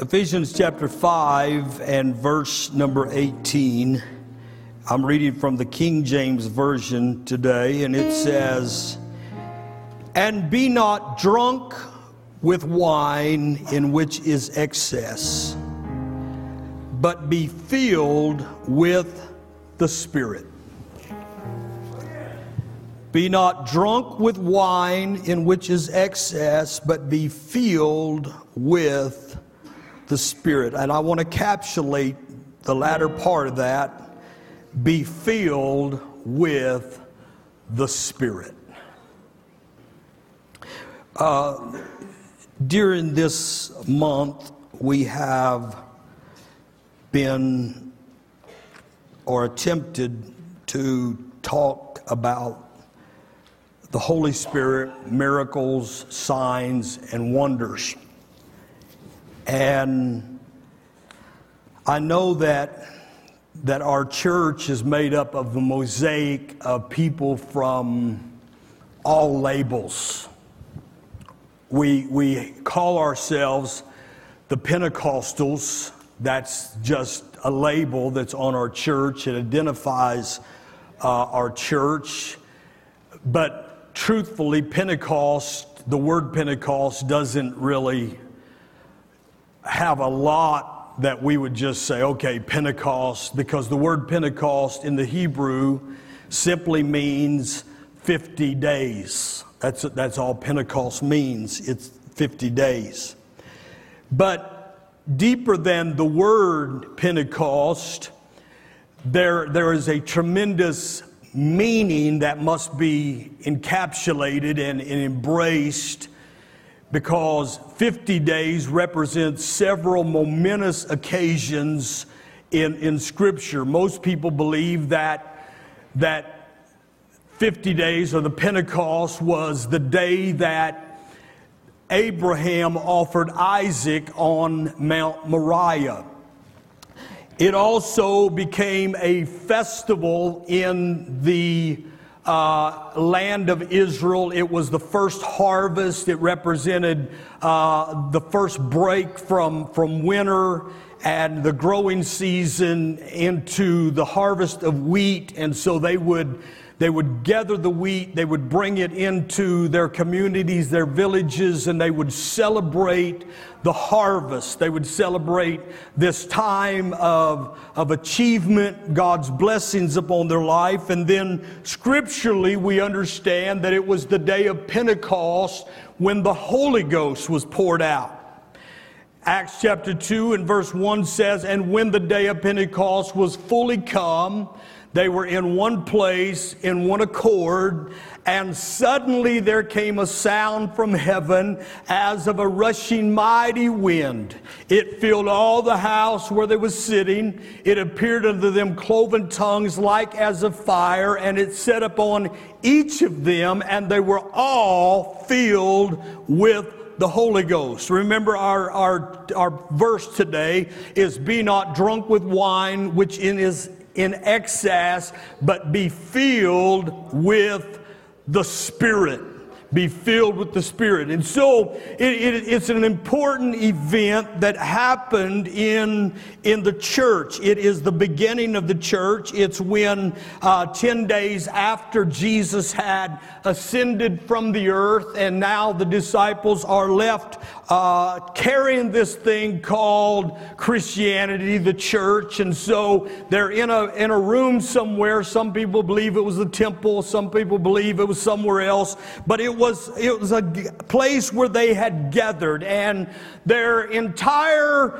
Ephesians chapter 5 and verse number 18. I'm reading from the King James Version today, and it says, "And be not drunk with wine, in which is excess, but be filled with the Spirit." Be not drunk with wine, in which is excess, but be filled with the Spirit. And I want to encapsulate the latter part of that. Be filled with the Spirit. During this month, we have been or attempted to talk about the Holy Spirit, miracles, signs, and wonders. And I know that our church is made up of a mosaic of people from all labels. We call ourselves the Pentecostals. That's just a label that's on our church. It identifies our church. But truthfully, Pentecost, the word Pentecost, doesn't really have a lot that we would just say, okay, Pentecost, because the word Pentecost in the Hebrew simply means 50 days. That's all Pentecost means. It's 50 days. But deeper than the word Pentecost, there is a tremendous meaning that must be encapsulated and embraced, because 50 days represents several momentous occasions in Scripture. Most people believe that 50 days, or the Pentecost, was the day that Abraham offered Isaac on Mount Moriah. It also became a festival in the land of Israel. It was the first harvest. It represented the first break from winter and the growing season into the harvest of wheat. And so they would gather the wheat, they would bring it into their communities, their villages, and they would celebrate the harvest. They would celebrate this time of achievement, God's blessings upon their life. And then scripturally, we understand that it was the day of Pentecost when the Holy Ghost was poured out. Acts chapter 2 and verse 1 says, "And when the day of Pentecost was fully come, they were in one place, in one accord, and suddenly there came a sound from heaven as of a rushing mighty wind. It filled all the house where they were sitting. It appeared unto them cloven tongues like as of fire, and it set upon each of them, and they were all filled with the Holy Ghost." Remember, our verse today is, "Be not drunk with wine, which is in excess, but be filled with the Spirit." Be filled with the Spirit. And so it's an important event that happened in the church. It is the beginning of the church. It's when 10 days after Jesus had ascended from the earth, and now the disciples are left carrying this thing called Christianity, the church. And so they're in a room somewhere. Some people believe it was the temple. Some people believe it was somewhere else. But it was a place where they had gathered, and their entire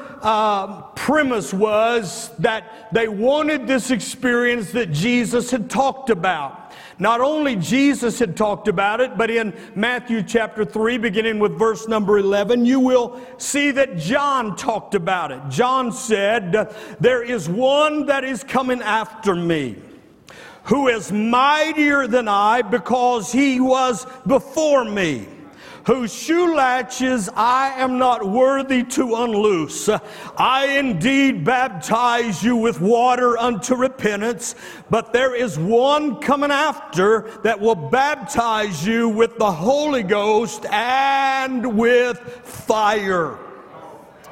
premise was that they wanted this experience that Jesus had talked about. Not only Jesus had talked about it, but in Matthew chapter 3, beginning with verse number 11, you will see that John talked about it. John said, "There is one that is coming after me, who is mightier than I, because he was before me, whose shoe latches I am not worthy to unloose. I indeed baptize you with water unto repentance, but there is one coming after that will baptize you with the Holy Ghost and with fire."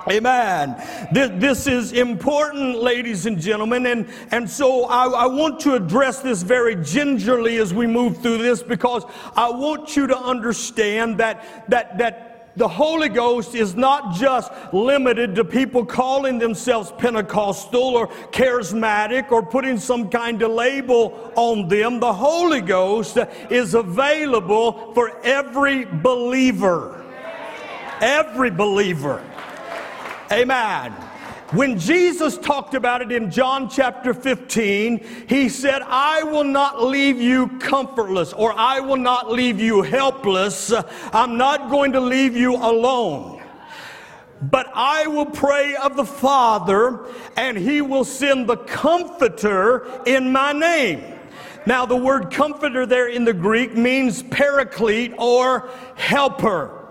Amen. This is important, ladies and gentlemen. And so I want to address this very gingerly as we move through this, because I want you to understand that the Holy Ghost is not just limited to people calling themselves Pentecostal or charismatic or putting some kind of label on them. The Holy Ghost is available for every believer. Every believer. Amen. When Jesus talked about it in John chapter 15, he said, I will not leave you comfortless, or I will not leave you helpless. I'm not going to leave you alone. But I will pray of the Father, and he will send the Comforter in my name. Now, the word comforter there in the Greek means paraclete or helper.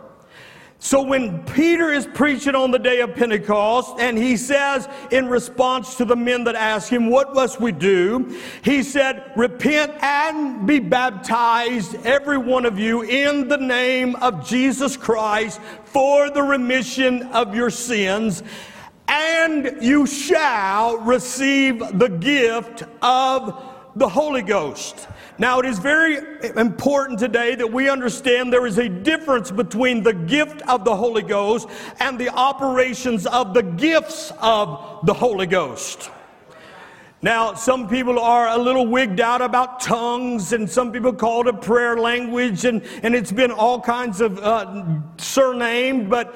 So when Peter is preaching on the day of Pentecost, and he says in response to the men that asked him, what must we do? He said, repent and be baptized, every one of you, in the name of Jesus Christ for the remission of your sins, and you shall receive the gift of the Holy Ghost. Now, it is very important today that we understand there is a difference between the gift of the Holy Ghost and the operations of the gifts of the Holy Ghost. Now, some people are a little wigged out about tongues, and some people call it a prayer language, and it's been all kinds of surnamed. But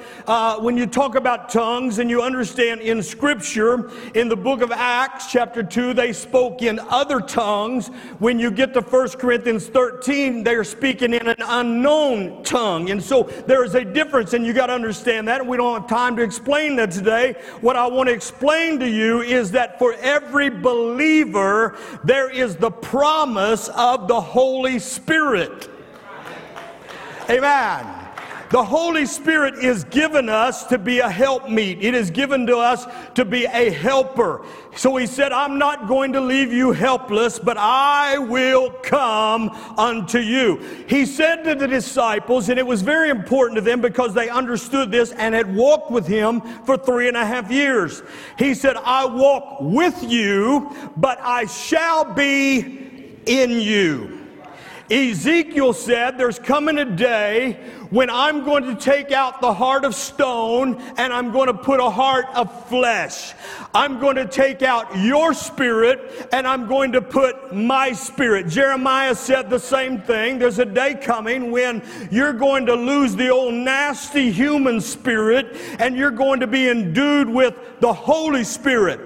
when you talk about tongues, and you understand in Scripture, in the book of Acts chapter 2, they spoke in other tongues. When you get to 1 Corinthians 13, they are speaking in an unknown tongue. And so there is a difference, and you got to understand that. We don't have time to explain that today. What I want to explain to you is that for every believer, there is the promise of the Holy Spirit. Amen. The Holy Spirit is given us to be a helpmeet. It is given to us to be a helper. So he said, I'm not going to leave you helpless, but I will come unto you. He said to the disciples, and it was very important to them because they understood this and had walked with him for 3.5 years. He said, I walk with you, but I shall be in you. Ezekiel said, there's coming a day when I'm going to take out the heart of stone and I'm going to put a heart of flesh. I'm going to take out your spirit and I'm going to put my spirit. Jeremiah said the same thing. There's a day coming when you're going to lose the old nasty human spirit and you're going to be endued with the Holy Spirit.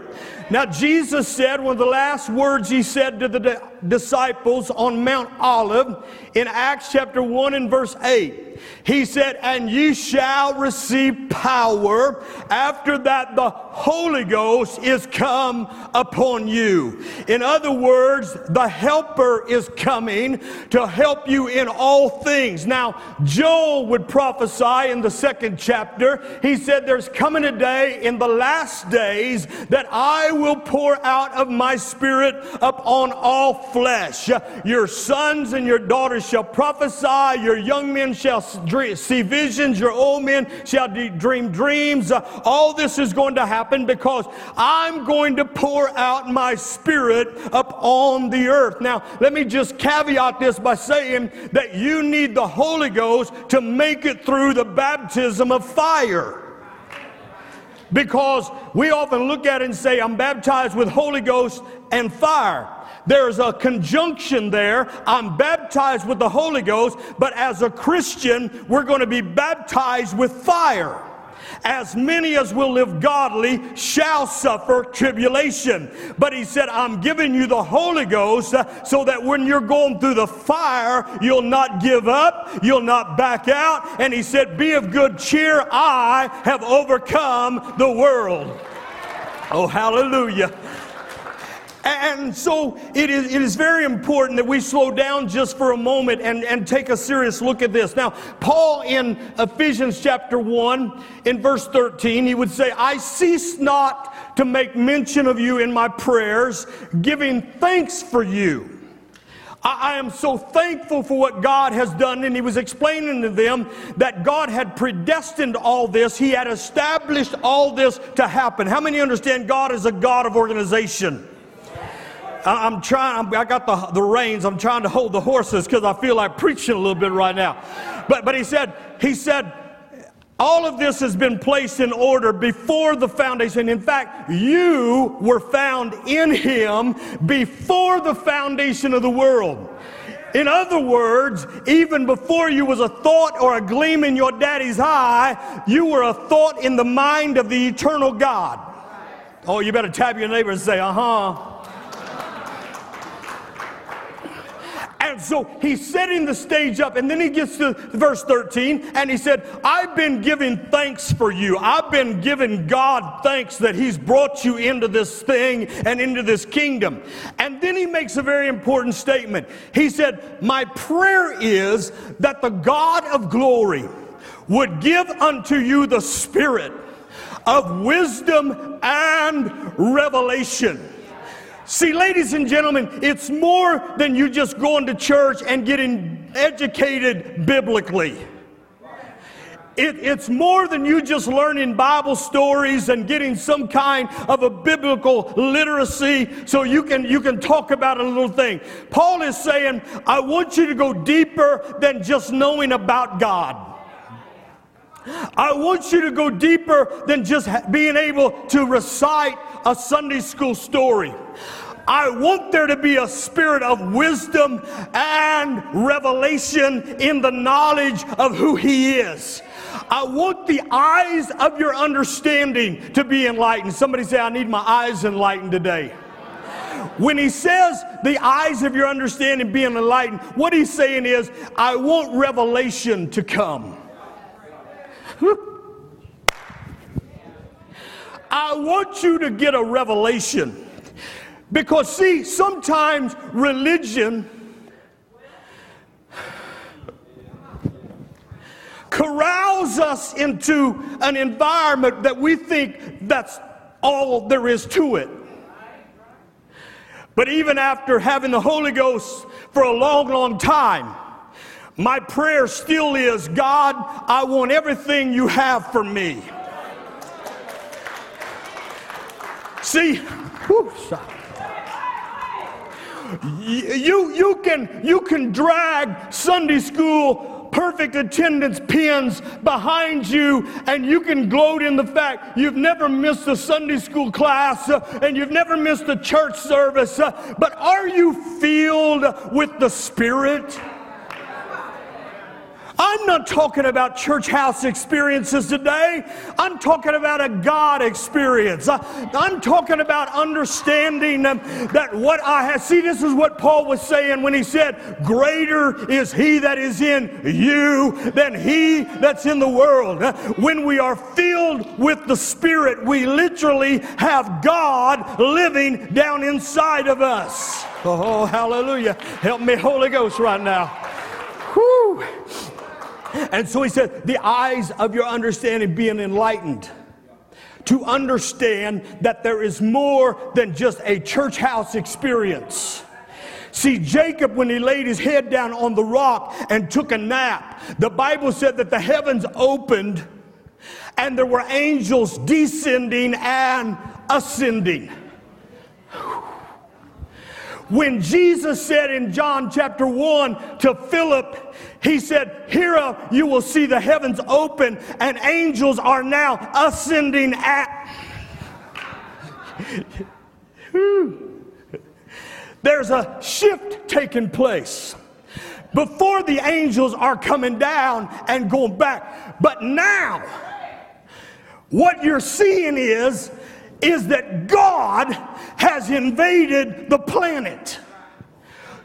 Now, Jesus said, one of the last words he said to the disciples on Mount Olivet in Acts chapter 1 and verse 8, he said, and ye shall receive power after that the Holy Ghost is come upon you. In other words, the helper is coming to help you in all things. Now, Joel would prophesy in the 2nd chapter. He said, there's coming a day in the last days that I will pour out of my spirit upon all flesh. Your sons and your daughters shall prophesy, your young men shall see visions, your old men shall dream dreams. All this is going to happen because I'm going to pour out my spirit upon the earth. Now, let me just caveat this by saying that you need the Holy Ghost to make it through the baptism of fire. Because we often look at it and say, I'm baptized with Holy Ghost and fire. There's a conjunction there. I'm baptized with the Holy Ghost, but as a Christian, we're going to be baptized with fire. As many as will live godly shall suffer tribulation. But he said, I'm giving you the Holy Ghost so that when you're going through the fire, you'll not give up, you'll not back out. And he said, be of good cheer, I have overcome the world. Oh, hallelujah. And so it is very important that we slow down just for a moment and take a serious look at this. Now, Paul in Ephesians chapter 1, in verse 13, he would say, I cease not to make mention of you in my prayers, giving thanks for you. I am so thankful for what God has done. And he was explaining to them that God had predestined all this. He had established all this to happen. How many understand God is a God of organization? I'm trying, I got the reins. I'm trying to hold the horses because I feel like preaching a little bit right now. But he said, all of this has been placed in order before the foundation. In fact, you were found in him before the foundation of the world. In other words, even before you was a thought or a gleam in your daddy's eye, you were a thought in the mind of the eternal God. Oh, you better tap your neighbor and say, uh-huh. And so he's setting the stage up, and then he gets to verse 13, and he said, I've been giving thanks for you. I've been giving God thanks that he's brought you into this thing and into this kingdom. And then he makes a very important statement. He said, my prayer is that the God of glory would give unto you the spirit of wisdom and revelation. See, ladies and gentlemen, it's more than you just going to church and getting educated biblically. It's more than you just learning Bible stories and getting some kind of a biblical literacy so you can talk about a little thing. Paul is saying, I want you to go deeper than just knowing about God. I want you to go deeper than just being able to recite a Sunday school story. I want there to be a spirit of wisdom and revelation in the knowledge of who he is. I want the eyes of your understanding to be enlightened. Somebody say, I need my eyes enlightened today. When he says the eyes of your understanding being enlightened, what he's saying is, I want revelation to come. I want you to get a revelation. Because see, sometimes religion corrals us into an environment that we think that's all there is to it. But even after having the Holy Ghost for a long, long time, my prayer still is, God, I want everything you have for me. See, you can drag Sunday school perfect attendance pins behind you, and you can gloat in the fact you've never missed a Sunday school class and you've never missed a church service. But are you filled with the Spirit? I'm not talking about church house experiences today. I'm talking about a God experience. I'm talking about understanding that what I have. See, this is what Paul was saying when he said, greater is he that is in you than he that's in the world. When we are filled with the Spirit, we literally have God living down inside of us. Oh, hallelujah. Help me, Holy Ghost, right now. Whew. And so he said, the eyes of your understanding being enlightened, to understand that there is more than just a church house experience. See, Jacob, when he laid his head down on the rock and took a nap, the Bible said that the heavens opened and there were angels descending and ascending. When Jesus said in John chapter 1 to Philip, he said, "Here you will see the heavens open and angels are now ascending at." There's a shift taking place. Before the angels are coming down and going back. But now, what you're seeing is that God has invaded the planet.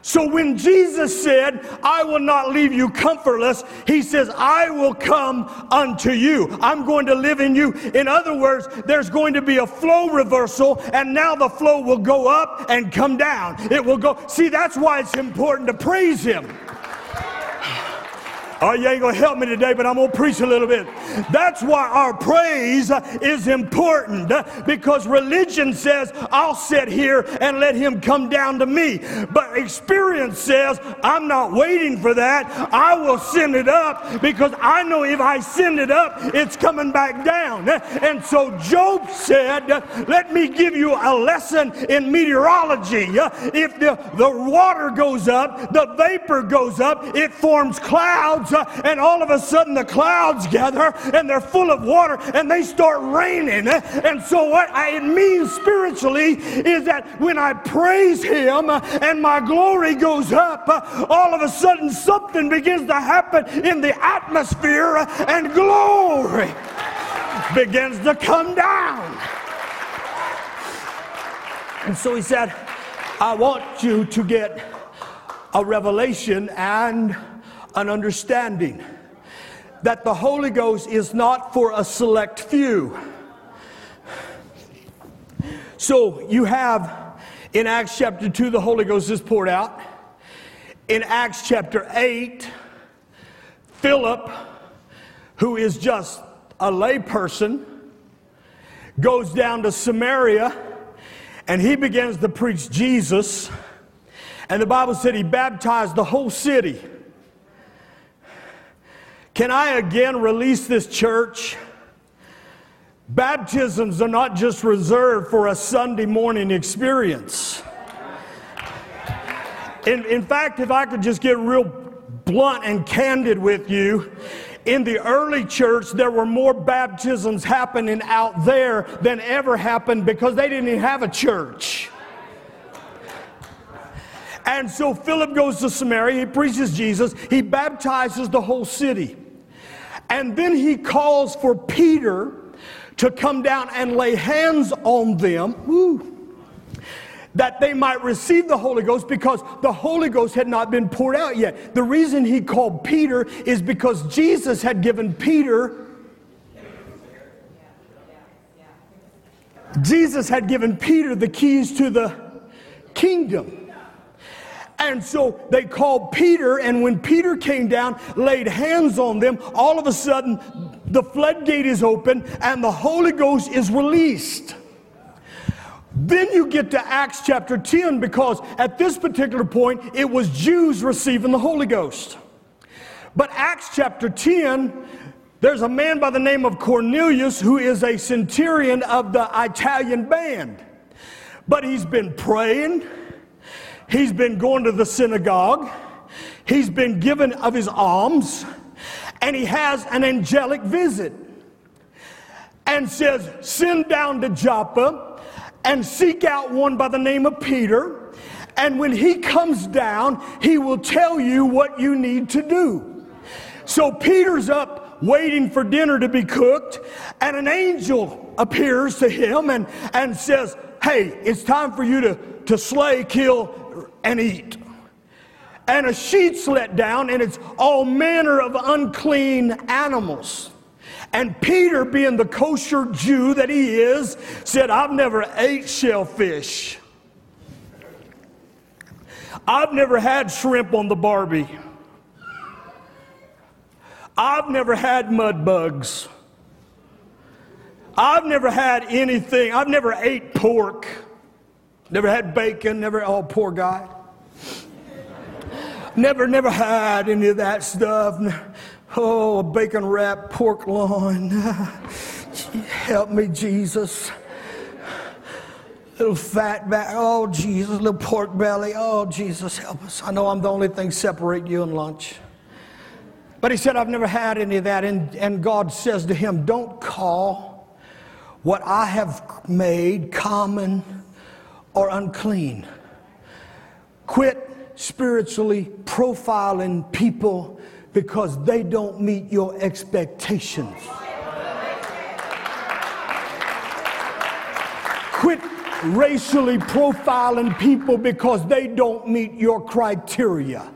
So when Jesus said, I will not leave you comfortless, he says, I will come unto you. I'm going to live in you. In other words, there's going to be a flow reversal, and now the flow will go up and come down. It will go. See, that's why it's important to praise him. You ain't going to help me today, but I'm going to preach a little bit. That's why our praise is important, because religion says, I'll sit here and let him come down to me. But experience says, I'm not waiting for that. I will send it up, because I know if I send it up, it's coming back down. And so Job said, let me give you a lesson in meteorology. If the water goes up, the vapor goes up, it forms clouds, and all of a sudden the clouds gather and they're full of water and they start raining. And so what it means spiritually is that when I praise him and my glory goes up, all of a sudden something begins to happen in the atmosphere, and glory begins to come down. And so he said, I want you to get a revelation and an understanding that the Holy Ghost is not for a select few. So you have in Acts chapter 2, the Holy Ghost is poured out. In Acts chapter 8, Philip, who is just a lay person, goes down to Samaria and he begins to preach Jesus. And the Bible said he baptized the whole city. Can I again release this church? Baptisms are not just reserved for a Sunday morning experience. In fact, if I could just get real blunt and candid with you, in the early church, there were more baptisms happening out there than ever happened, because they didn't even have a church. And so Philip goes to Samaria, he preaches Jesus, he baptizes the whole city. And then he calls for Peter to come down and lay hands on them, that they might receive the Holy Ghost, because the Holy Ghost had not been poured out yet. The reason he called Peter is because Jesus had given Peter the keys to the kingdom. And so they called Peter, and when Peter came down, laid hands on them, all of a sudden the floodgate is open and the Holy Ghost is released. Then you get to Acts chapter 10, because at this particular point it was Jews receiving the Holy Ghost. But Acts chapter 10, there's a man by the name of Cornelius, who is a centurion of the Italian band. But he's been praying. He's been going to the synagogue. He's been given of his alms. And he has an angelic visit and says, send down to Joppa and seek out one by the name of Peter. And when he comes down, he will tell you what you need to do. So Peter's up waiting for dinner to be cooked. And an angel appears to him and says, hey, it's time for you to slay, kill, and eat. And a sheet's let down, and it's all manner of unclean animals. And Peter, being the kosher Jew that he is, said, I've never ate shellfish. I've never had shrimp on the Barbie. I've never had mud bugs. I've never had anything. I've never ate pork. Never had bacon, oh, poor guy. Never had any of that stuff. Oh, a bacon wrap, pork loin. Help me, Jesus. Little fat back, oh, Jesus. Little pork belly, oh, Jesus, help us. I know I'm the only thing separating you and lunch. But he said, I've never had any of that. And God says to him, don't call what I have made common or unclean. Quit spiritually profiling people because they don't meet your expectations. Quit racially profiling people because they don't meet your criteria.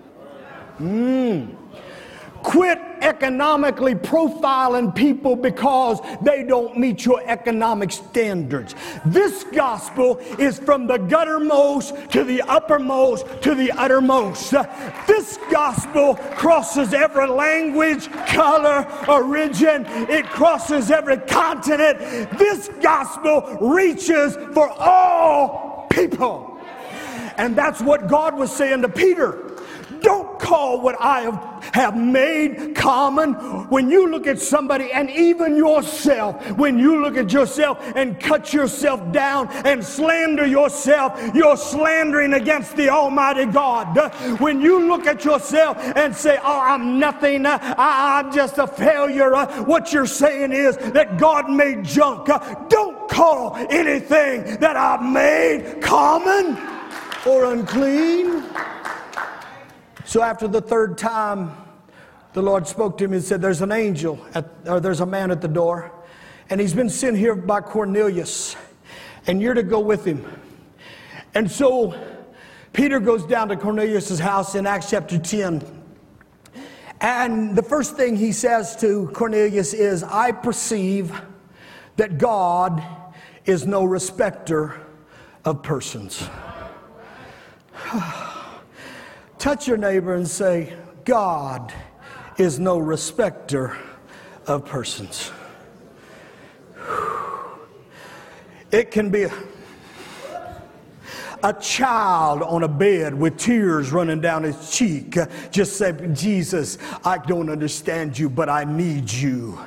Quit economically profiling people because they don't meet your economic standards. This gospel is from the guttermost to the uppermost to the uttermost. This gospel crosses every language, color, origin. It crosses every continent. This gospel reaches for all people. And that's what God was saying to Peter. Don't call what I have made common. When you look at somebody and even yourself, when you look at yourself and cut yourself down and slander yourself, you're slandering against the Almighty God. When you look at yourself and say, oh, I'm nothing, I'm just a failure, what you're saying is that God made junk. Don't call anything that I've made common or unclean. So after the third time, the Lord spoke to him and said, there's an angel, there's a man at the door, and he's been sent here by Cornelius, and you're to go with him. And so Peter goes down to Cornelius' house in Acts chapter 10. And the first thing he says to Cornelius is, I perceive that God is no respecter of persons. Touch your neighbor and say, God is no respecter of persons. It can be a child on a bed with tears running down his cheek. Just say, Jesus, I don't understand you, but I need you.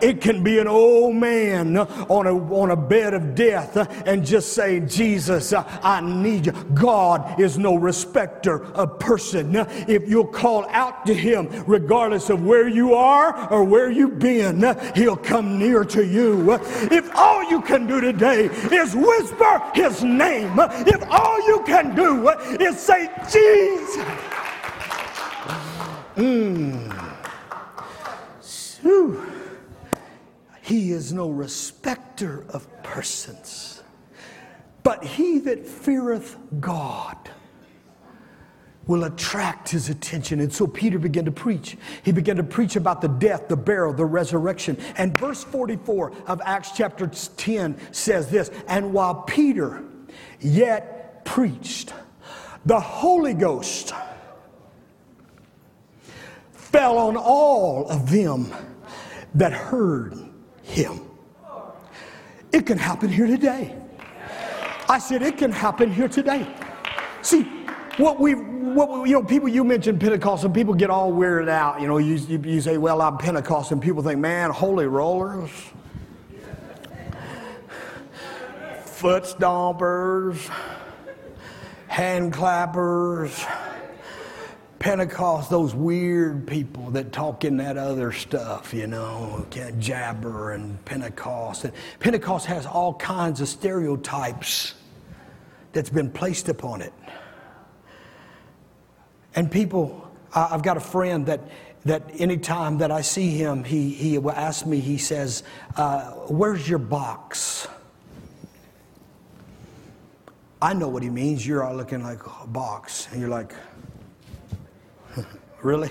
It can be an old man on a bed of death and just say, Jesus, I need you. God is no respecter of person. If you'll call out to him, regardless of where you are or where you've been, he'll come near to you. If all you can do today is whisper his name, if all you can do is say, Jesus. Whew. He is no respecter of persons, but he that feareth God will attract his attention. And so Peter began to preach. He began to preach about the death, the burial, the resurrection. And verse 44 of Acts chapter 10 says this, and while Peter yet preached, the Holy Ghost fell on all of them that heard him. It can happen here today. I said it can happen here today. See, people, you mentioned Pentecost, and people get all weirded out. You know, you say, well, I'm Pentecost, and people think, man, holy rollers, foot stompers, hand clappers, Pentecost, those weird people that talk in that other stuff, you know, jabber and Pentecost. And Pentecost has all kinds of stereotypes that's been placed upon it. And people, I've got a friend that any time that I see him, he will ask me, he says, where's your box? I know what he means. You're all looking like a box. And you're like, really?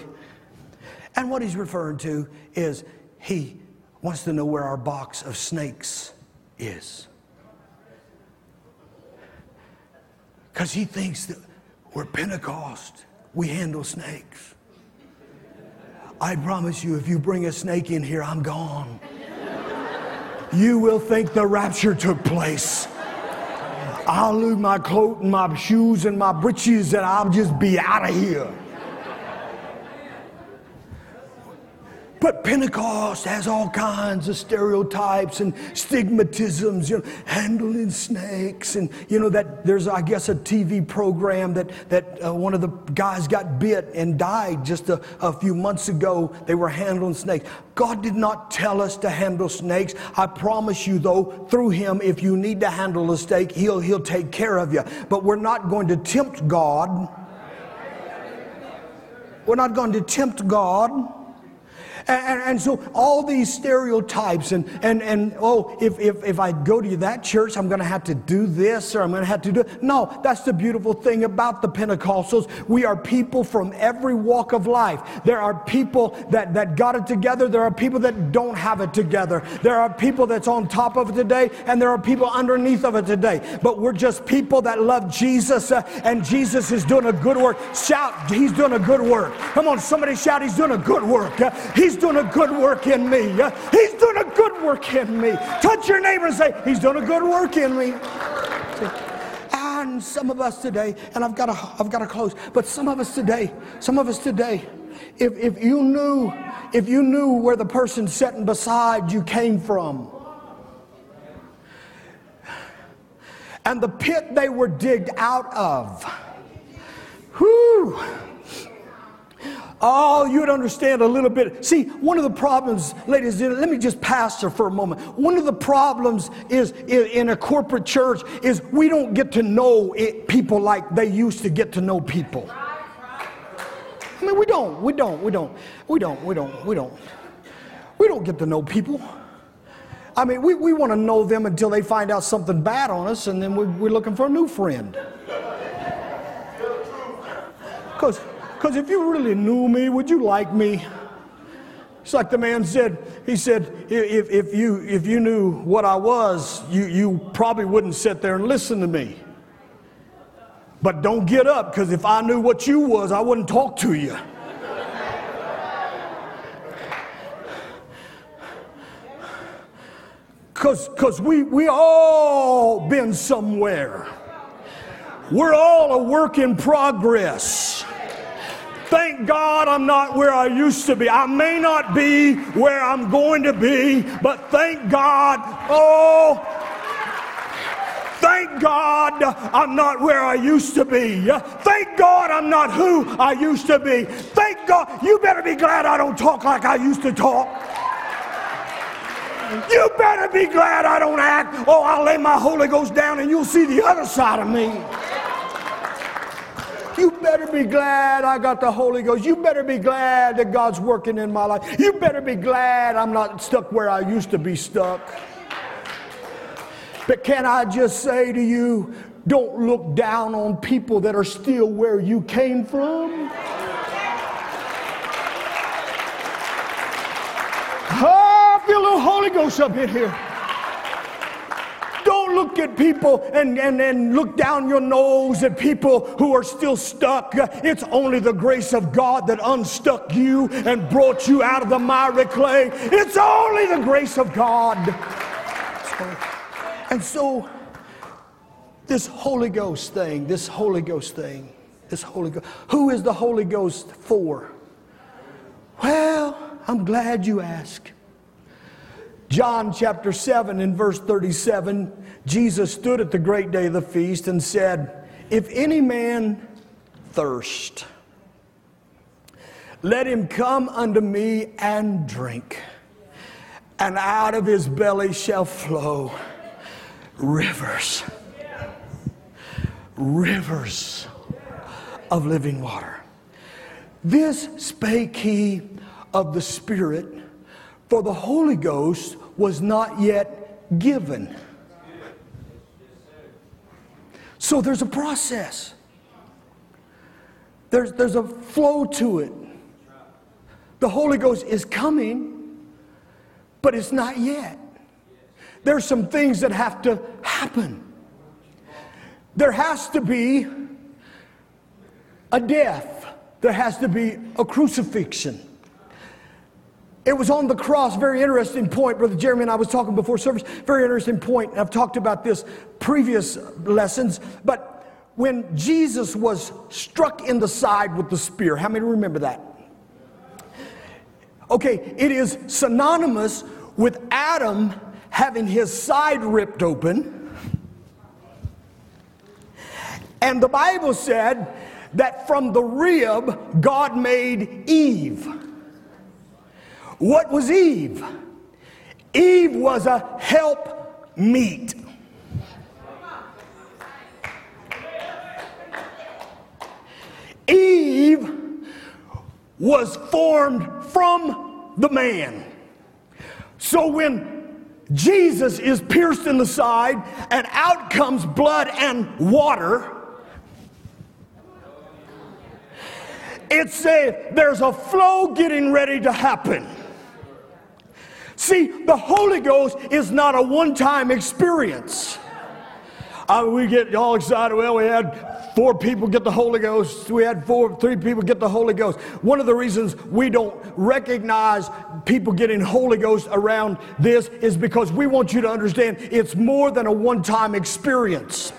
And what he's referring to is he wants to know where our box of snakes is. Because he thinks that we're Pentecost. We handle snakes. I promise you, if you bring a snake in here, I'm gone. You will think the rapture took place. I'll lose my coat and my shoes and my britches and I'll just be out of here. But Pentecost has all kinds of stereotypes and stigmatisms, you know, handling snakes. And, you know, that there's, I guess, a TV program that one of the guys got bit and died just a few months ago. They were handling snakes. God did not tell us to handle snakes. I promise you, though, through him, if you need to handle a snake, he'll take care of you. But we're not going to tempt God. We're not going to tempt God. And so all these stereotypes and oh, if I go to that church, I'm going to have to do this, or I'm going to have to do... No, that's the beautiful thing about the Pentecostals. We are people from every walk of life. There are people that got it together. There are people that don't have it together. There are people that's on top of it today, and there are people underneath of it today. But we're just people that love Jesus, and Jesus is doing a good work. Shout, he's doing a good work. Come on, somebody shout, he's doing a good work. He's doing a good work in me. He's doing a good work in me. Touch your neighbor and say, he's doing a good work in me. And some of us today, and I've got to close, but some of us today, if you knew where the person sitting beside you came from, and the pit they were digged out of, whew, oh, you'd understand a little bit. See, one of the problems, ladies and gentlemen, let me just pastor for a moment. One of the problems is in a corporate church is we don't get to know people like they used to get to know people. I mean, we don't get to know people. I mean, we want to know them until they find out something bad on us, and then we're looking for a new friend. Because if you really knew me, would you like me? It's like the man said, he said, if you knew what I was, you probably wouldn't sit there and listen to me. But don't get up, because if I knew what you was, I wouldn't talk to you. Because we all been somewhere. We're all a work in progress. Thank God I'm not where I used to be. I may not be where I'm going to be, but thank God, thank God I'm not where I used to be. Thank God I'm not who I used to be. Thank God. You better be glad I don't talk like I used to talk. You better be glad I don't act, oh, I'll lay my Holy Ghost down and you'll see the other side of me. You better be glad I got the Holy Ghost. You better be glad that God's working in my life. You better be glad I'm not stuck where I used to be stuck. But can I just say to you, don't look down on people that are still where you came from. Oh, I feel a little Holy Ghost up in here. Don't look at people and look down your nose at people who are still stuck. It's only the grace of God that unstuck you and brought you out of the miry clay. It's only the grace of God. And so this Holy Ghost thing, who is the Holy Ghost for? Well, I'm glad you asked. John chapter 7 and verse 37, Jesus stood at the great day of the feast and said, if any man thirst, let him come unto me and drink, and out of his belly shall flow rivers of living water. This spake he of the Spirit, for the Holy Ghost was not yet given. So there's a process. There's a flow to it. The Holy Ghost is coming, but it's not yet. There's some things that have to happen. There has to be a death. There has to be a crucifixion. It was on the cross, very interesting point. Brother Jeremy and I was talking before service, very interesting point. And I've talked about this previous lessons, but when Jesus was struck in the side with the spear, how many remember that? Okay, it is synonymous with Adam having his side ripped open. And the Bible said that from the rib, God made Eve. What was Eve? Eve was a helpmeet. Eve was formed from the man. So when Jesus is pierced in the side and out comes blood and water, it's there's a flow getting ready to happen. See, the Holy Ghost is not a one-time experience. We get all excited. Well, we had 4 people get the Holy Ghost. We had 3 people get the Holy Ghost. One of the reasons we don't recognize people getting Holy Ghost around this is because we want you to understand it's more than a one-time experience.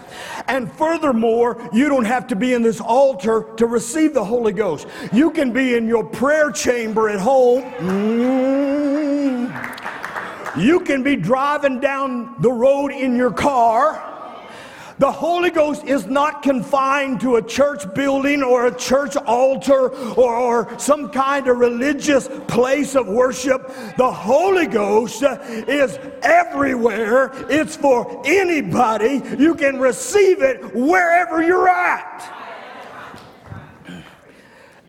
And furthermore, you don't have to be in this altar to receive the Holy Ghost. You can be in your prayer chamber at home. You can be driving down the road in your car. The Holy Ghost is not confined to a church building or a church altar or some kind of religious place of worship. The Holy Ghost is everywhere. It's for anybody. You can receive it wherever you're at.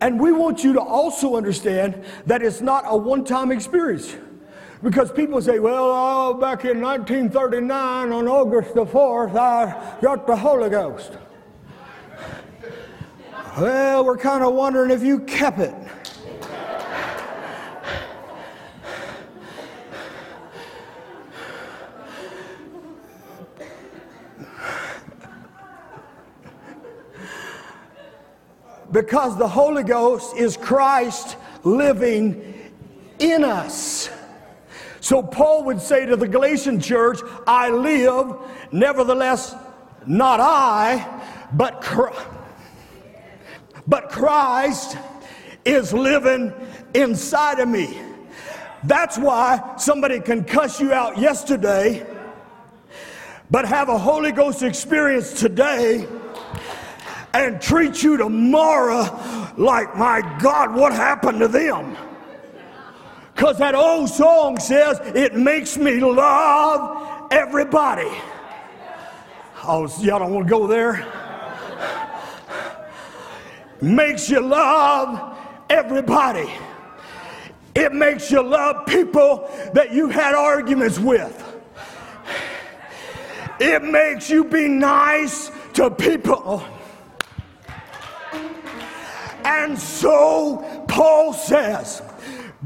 And we want you to also understand that it's not a one-time experience. Because people say, well, back in 1939 on August the 4th, I got the Holy Ghost. Well, we're kind of wondering if you kept it. Because the Holy Ghost is Christ living in us. So Paul would say to the Galatian church, I live, nevertheless, not I, but Christ is living inside of me. That's why somebody can cuss you out yesterday, but have a Holy Ghost experience today and treat you tomorrow like, my God, what happened to them? Because that old song says, it makes me love everybody. Oh, y'all don't want to go there? Makes you love everybody. It makes you love people that you had arguments with. It makes you be nice to people. And so Paul says,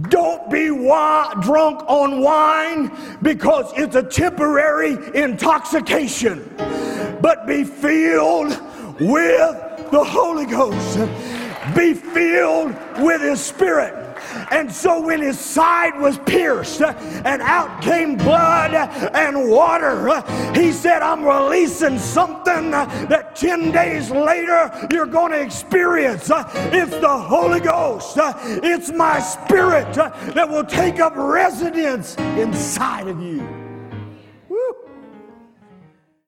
don't be drunk on wine because it's a temporary intoxication, but be filled with the Holy Ghost. Be filled with His Spirit. And so when His side was pierced and out came blood and water, He said, I'm releasing something that 10 days later you're going to experience. It's the Holy Ghost. It's my Spirit that will take up residence inside of you.